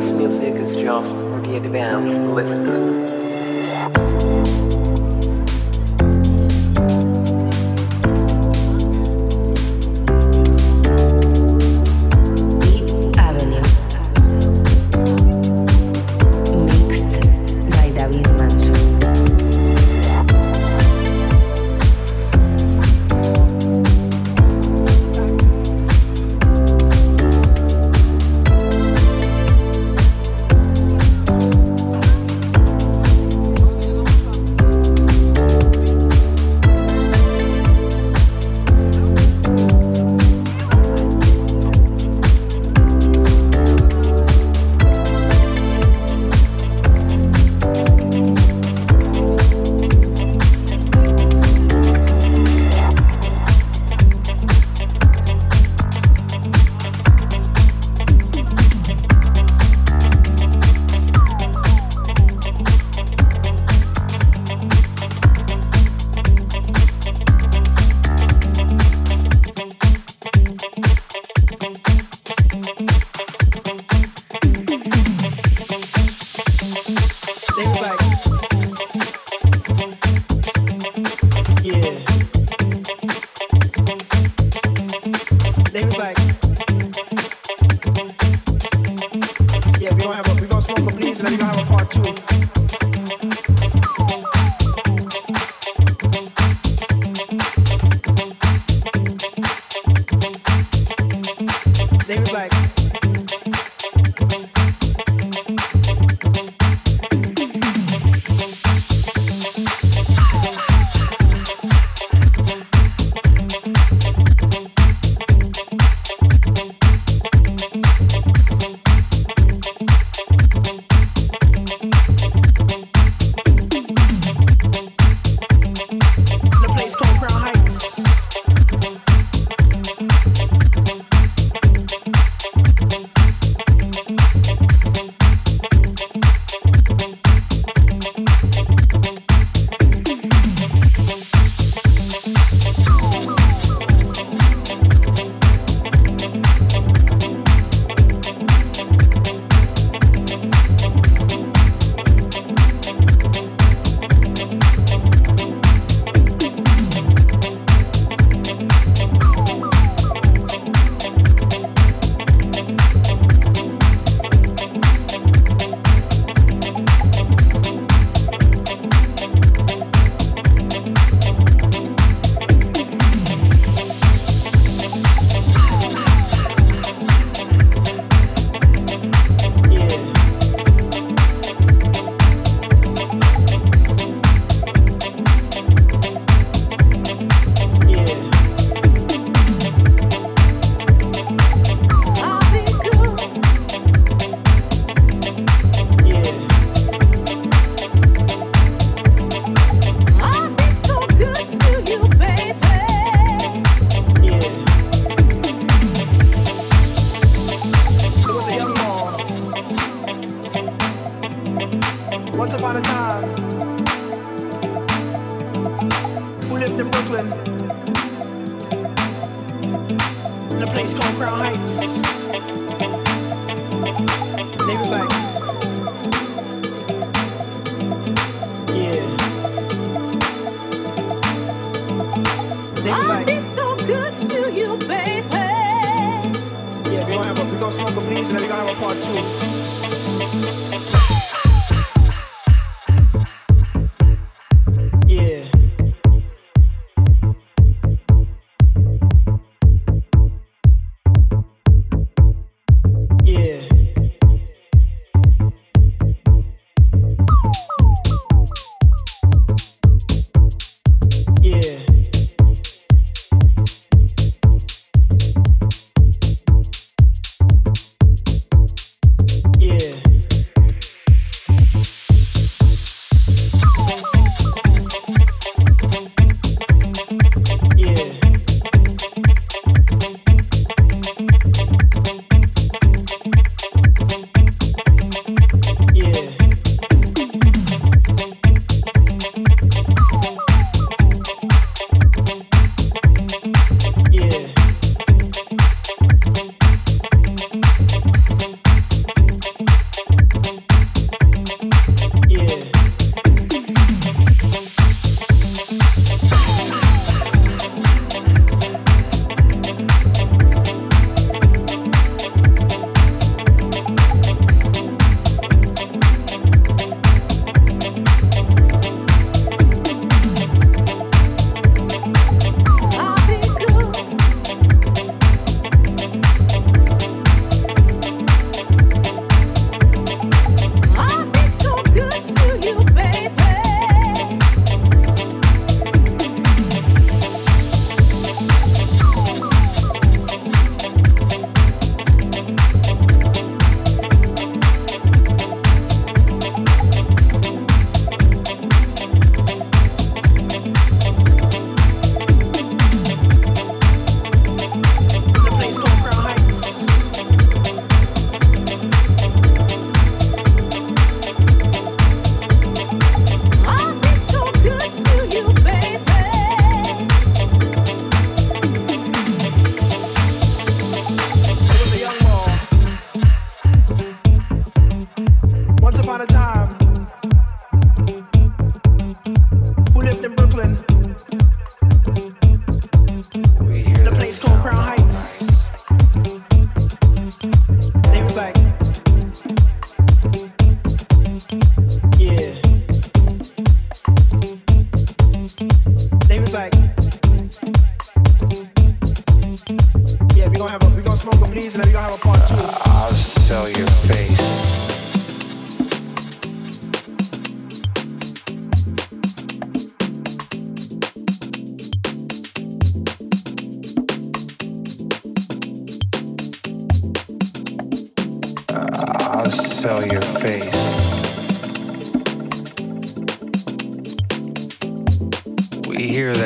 This music is just for the advanced listener.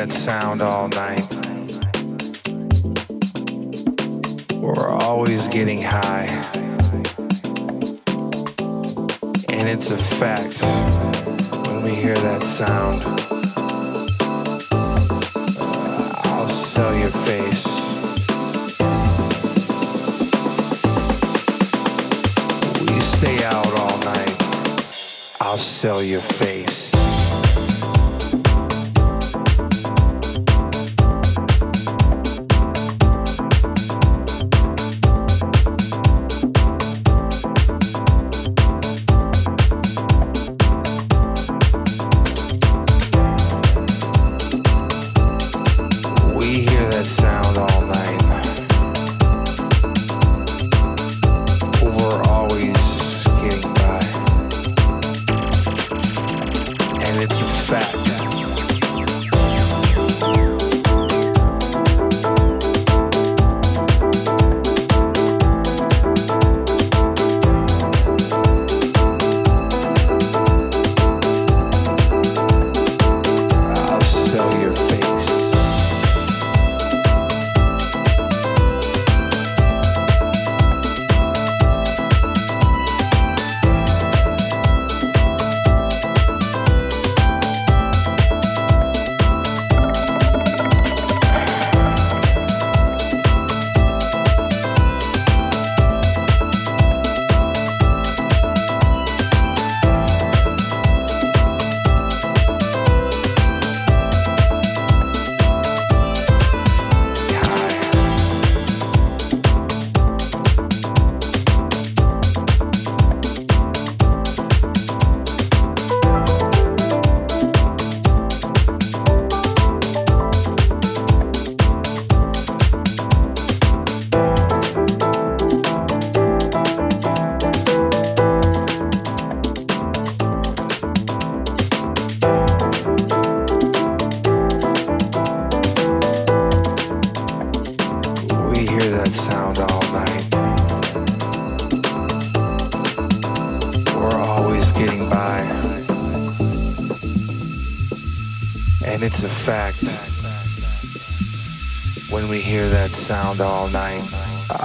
Sound all night.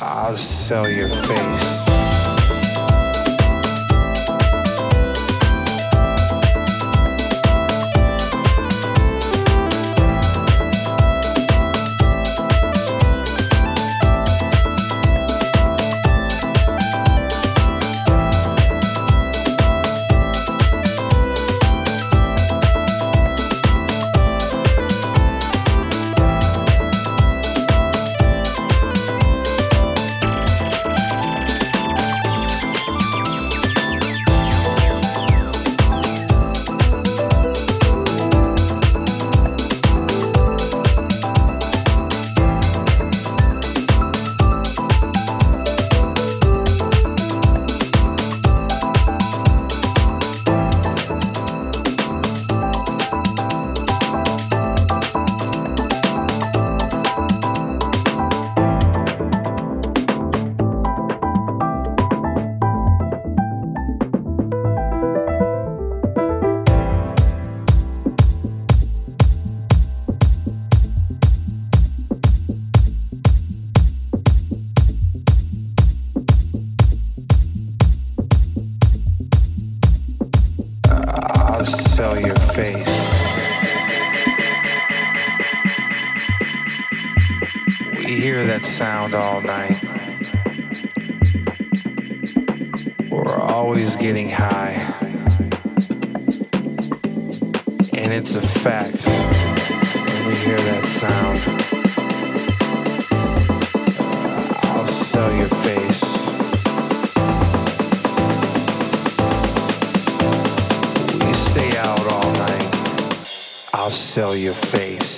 I'll sell your face. All night. We're always getting high. And it's a fact when we hear that sound. I'll sell your face. We stay out all night. I'll sell your face.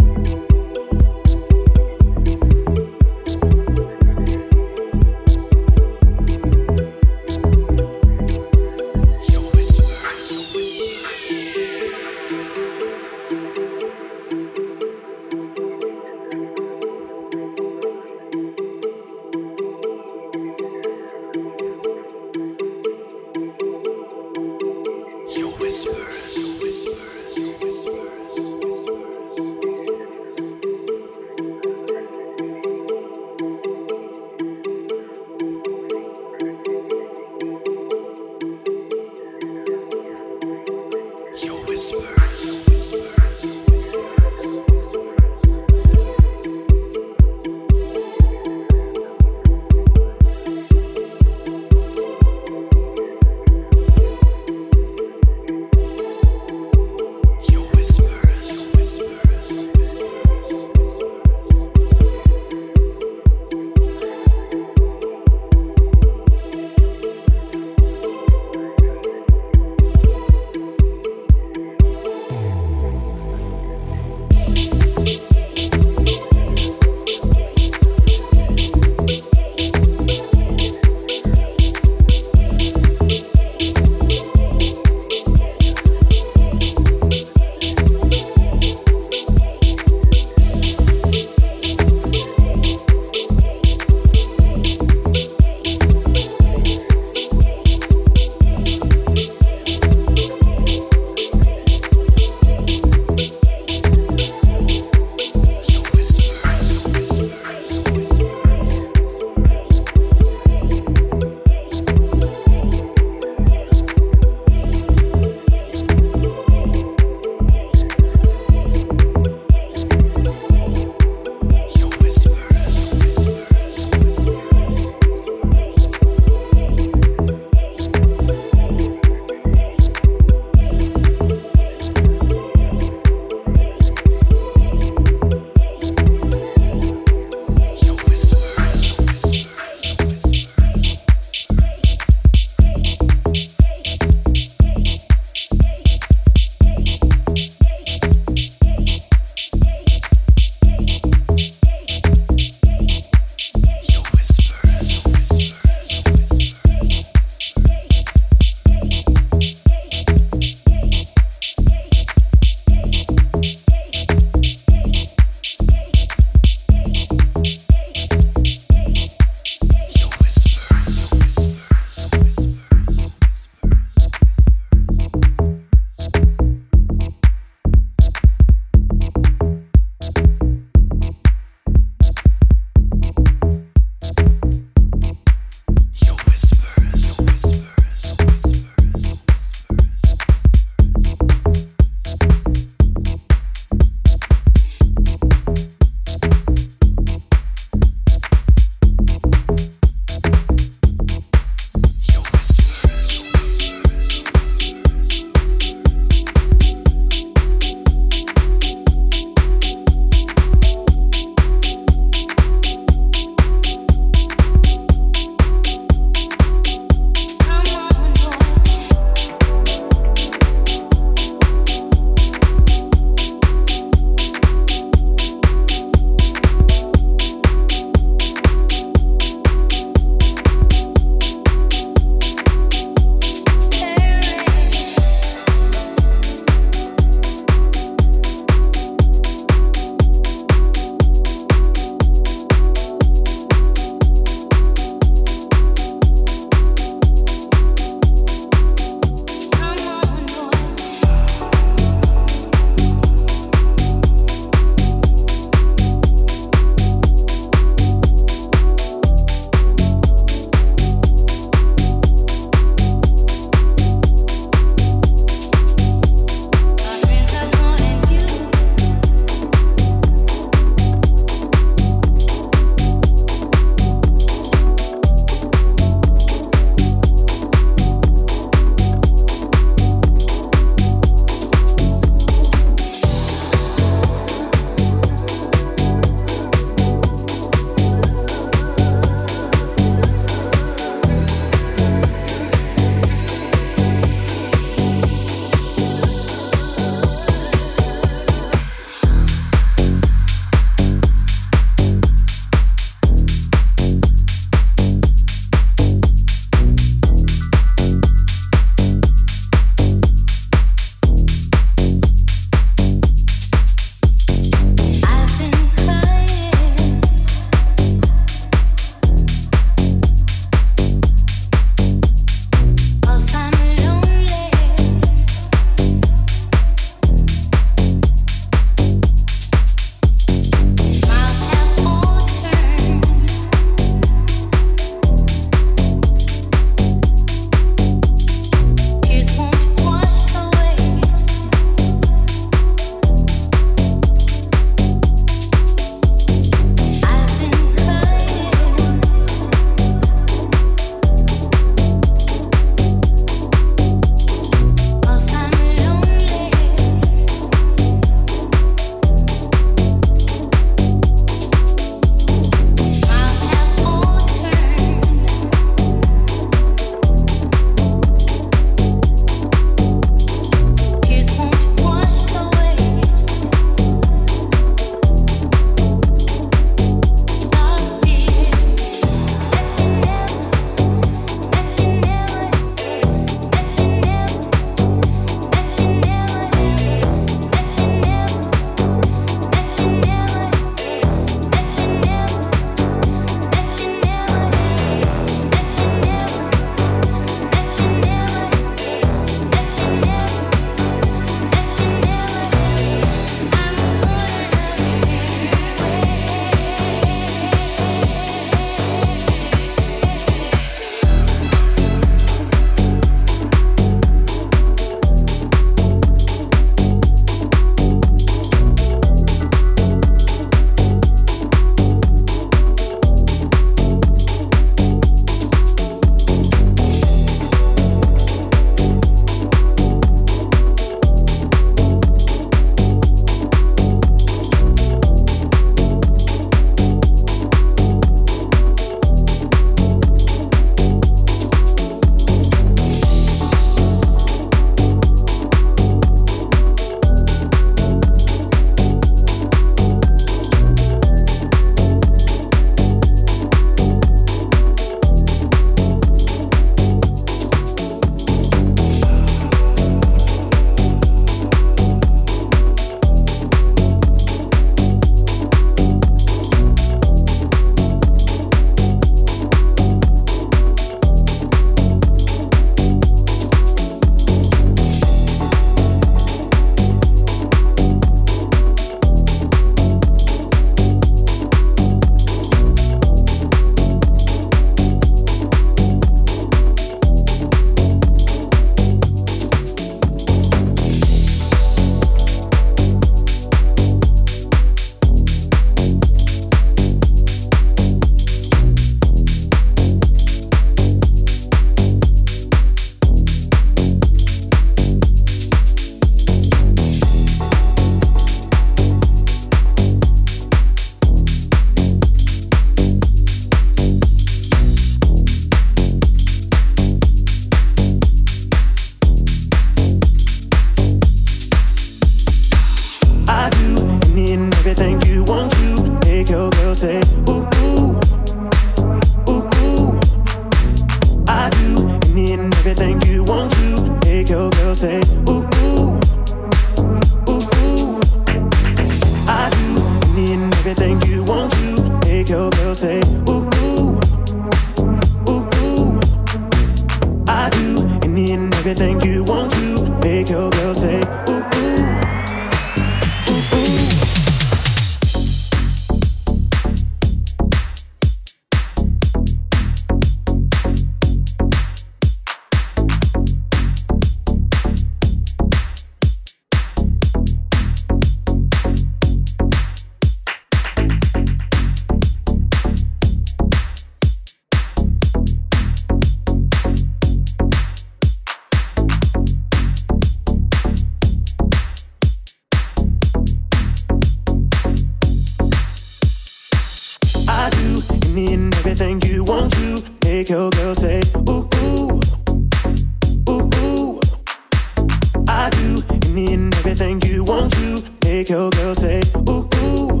make your girl say, ooh, ooh,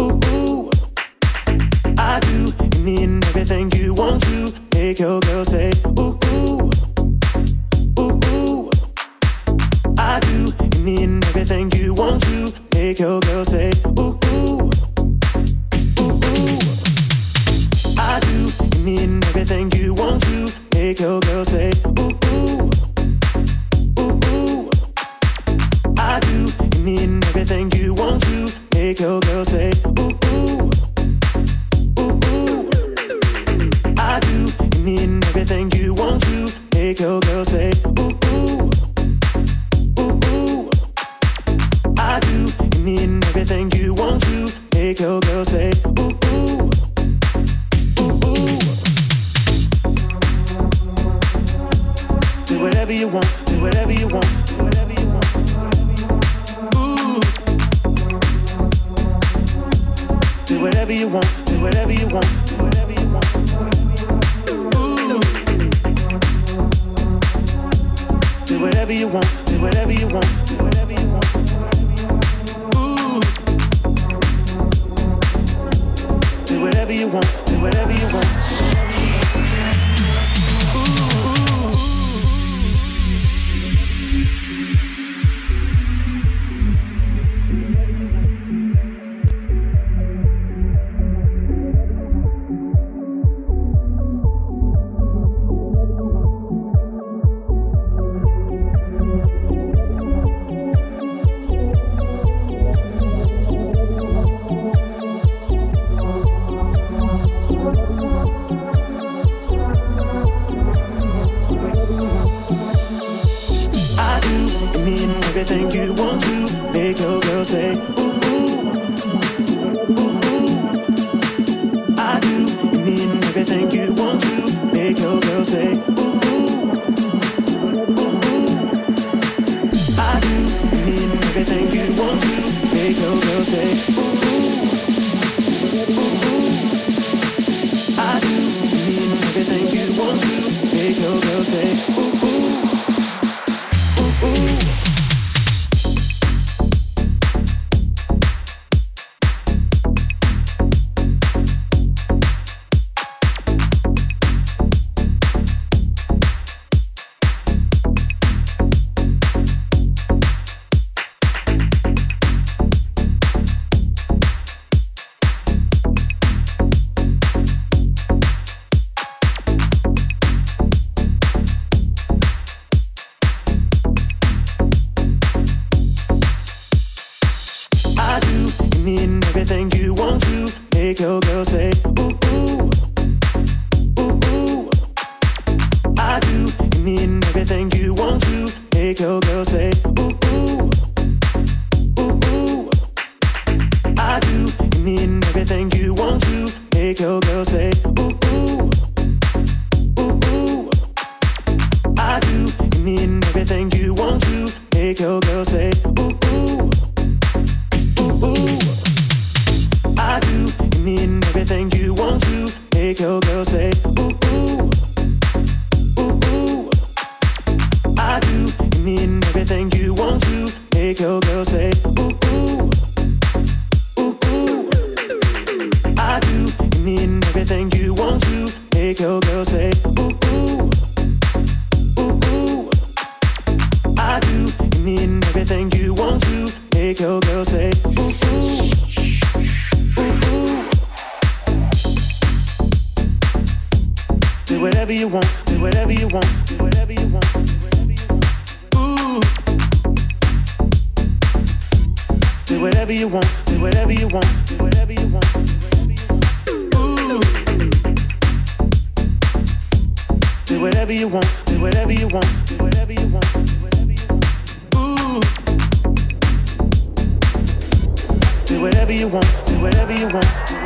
ooh, ooh. I do any and everything you want to. Make your girl say, ooh, ooh, ooh, ooh. I do any and everything you want to. Make your girl say, ooh, ooh, ooh, ooh. I do any and everything you want to. Make your girl say, ooh, ooh. I do any and everything you want to. Make your girl say, ooh, ooh, ooh, ooh. I do any and everything you want to. Make your girl say, ooh, ooh, ooh, ooh. I do any and everything you want to. Make your girl say, ooh, ooh, ooh, ooh. Do whatever you want, do whatever you want, do whatever you want. Do whatever you want, do whatever you want, do whatever you want. Ooh. Do whatever you want, do whatever you want, do whatever you want. Ooh. Do whatever you want, do whatever you want.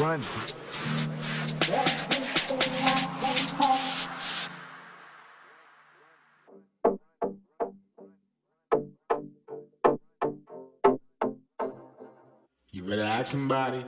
run. You better ask somebody.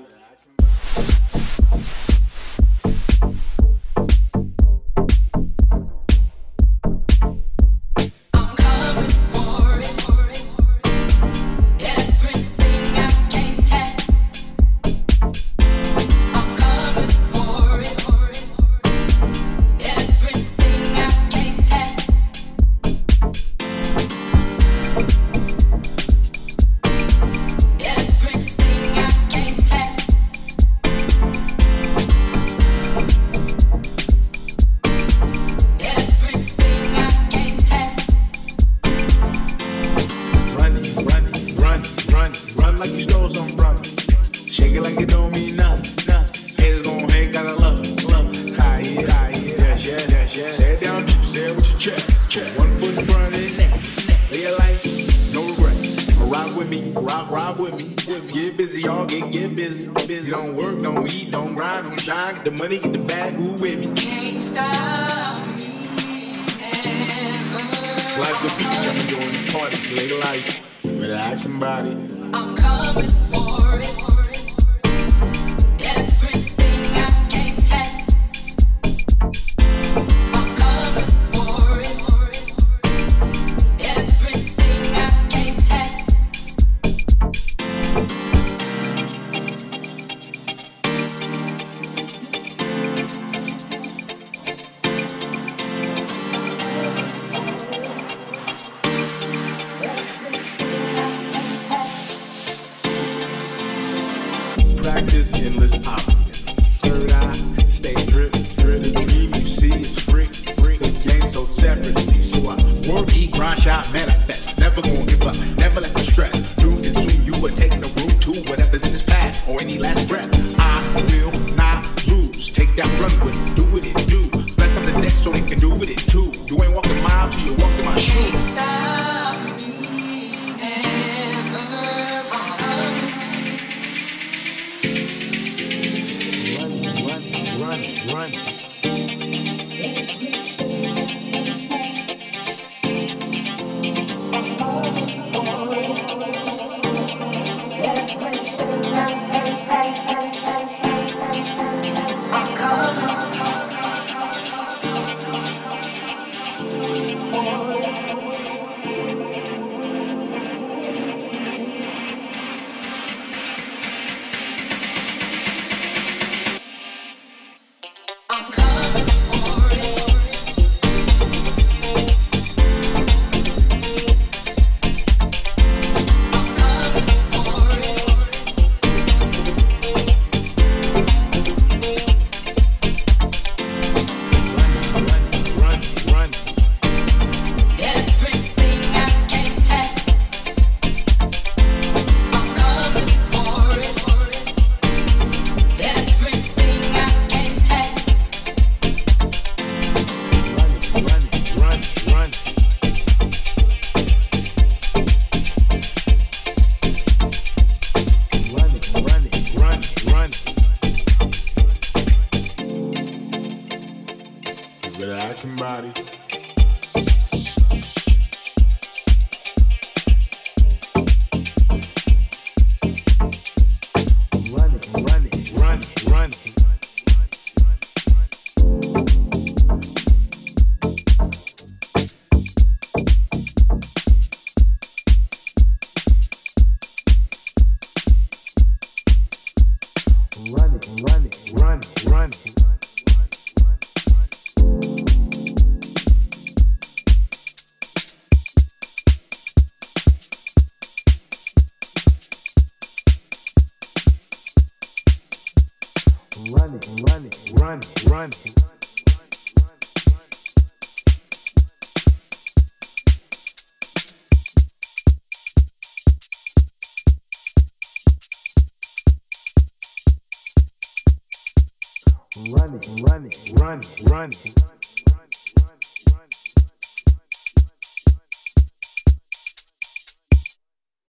Run it.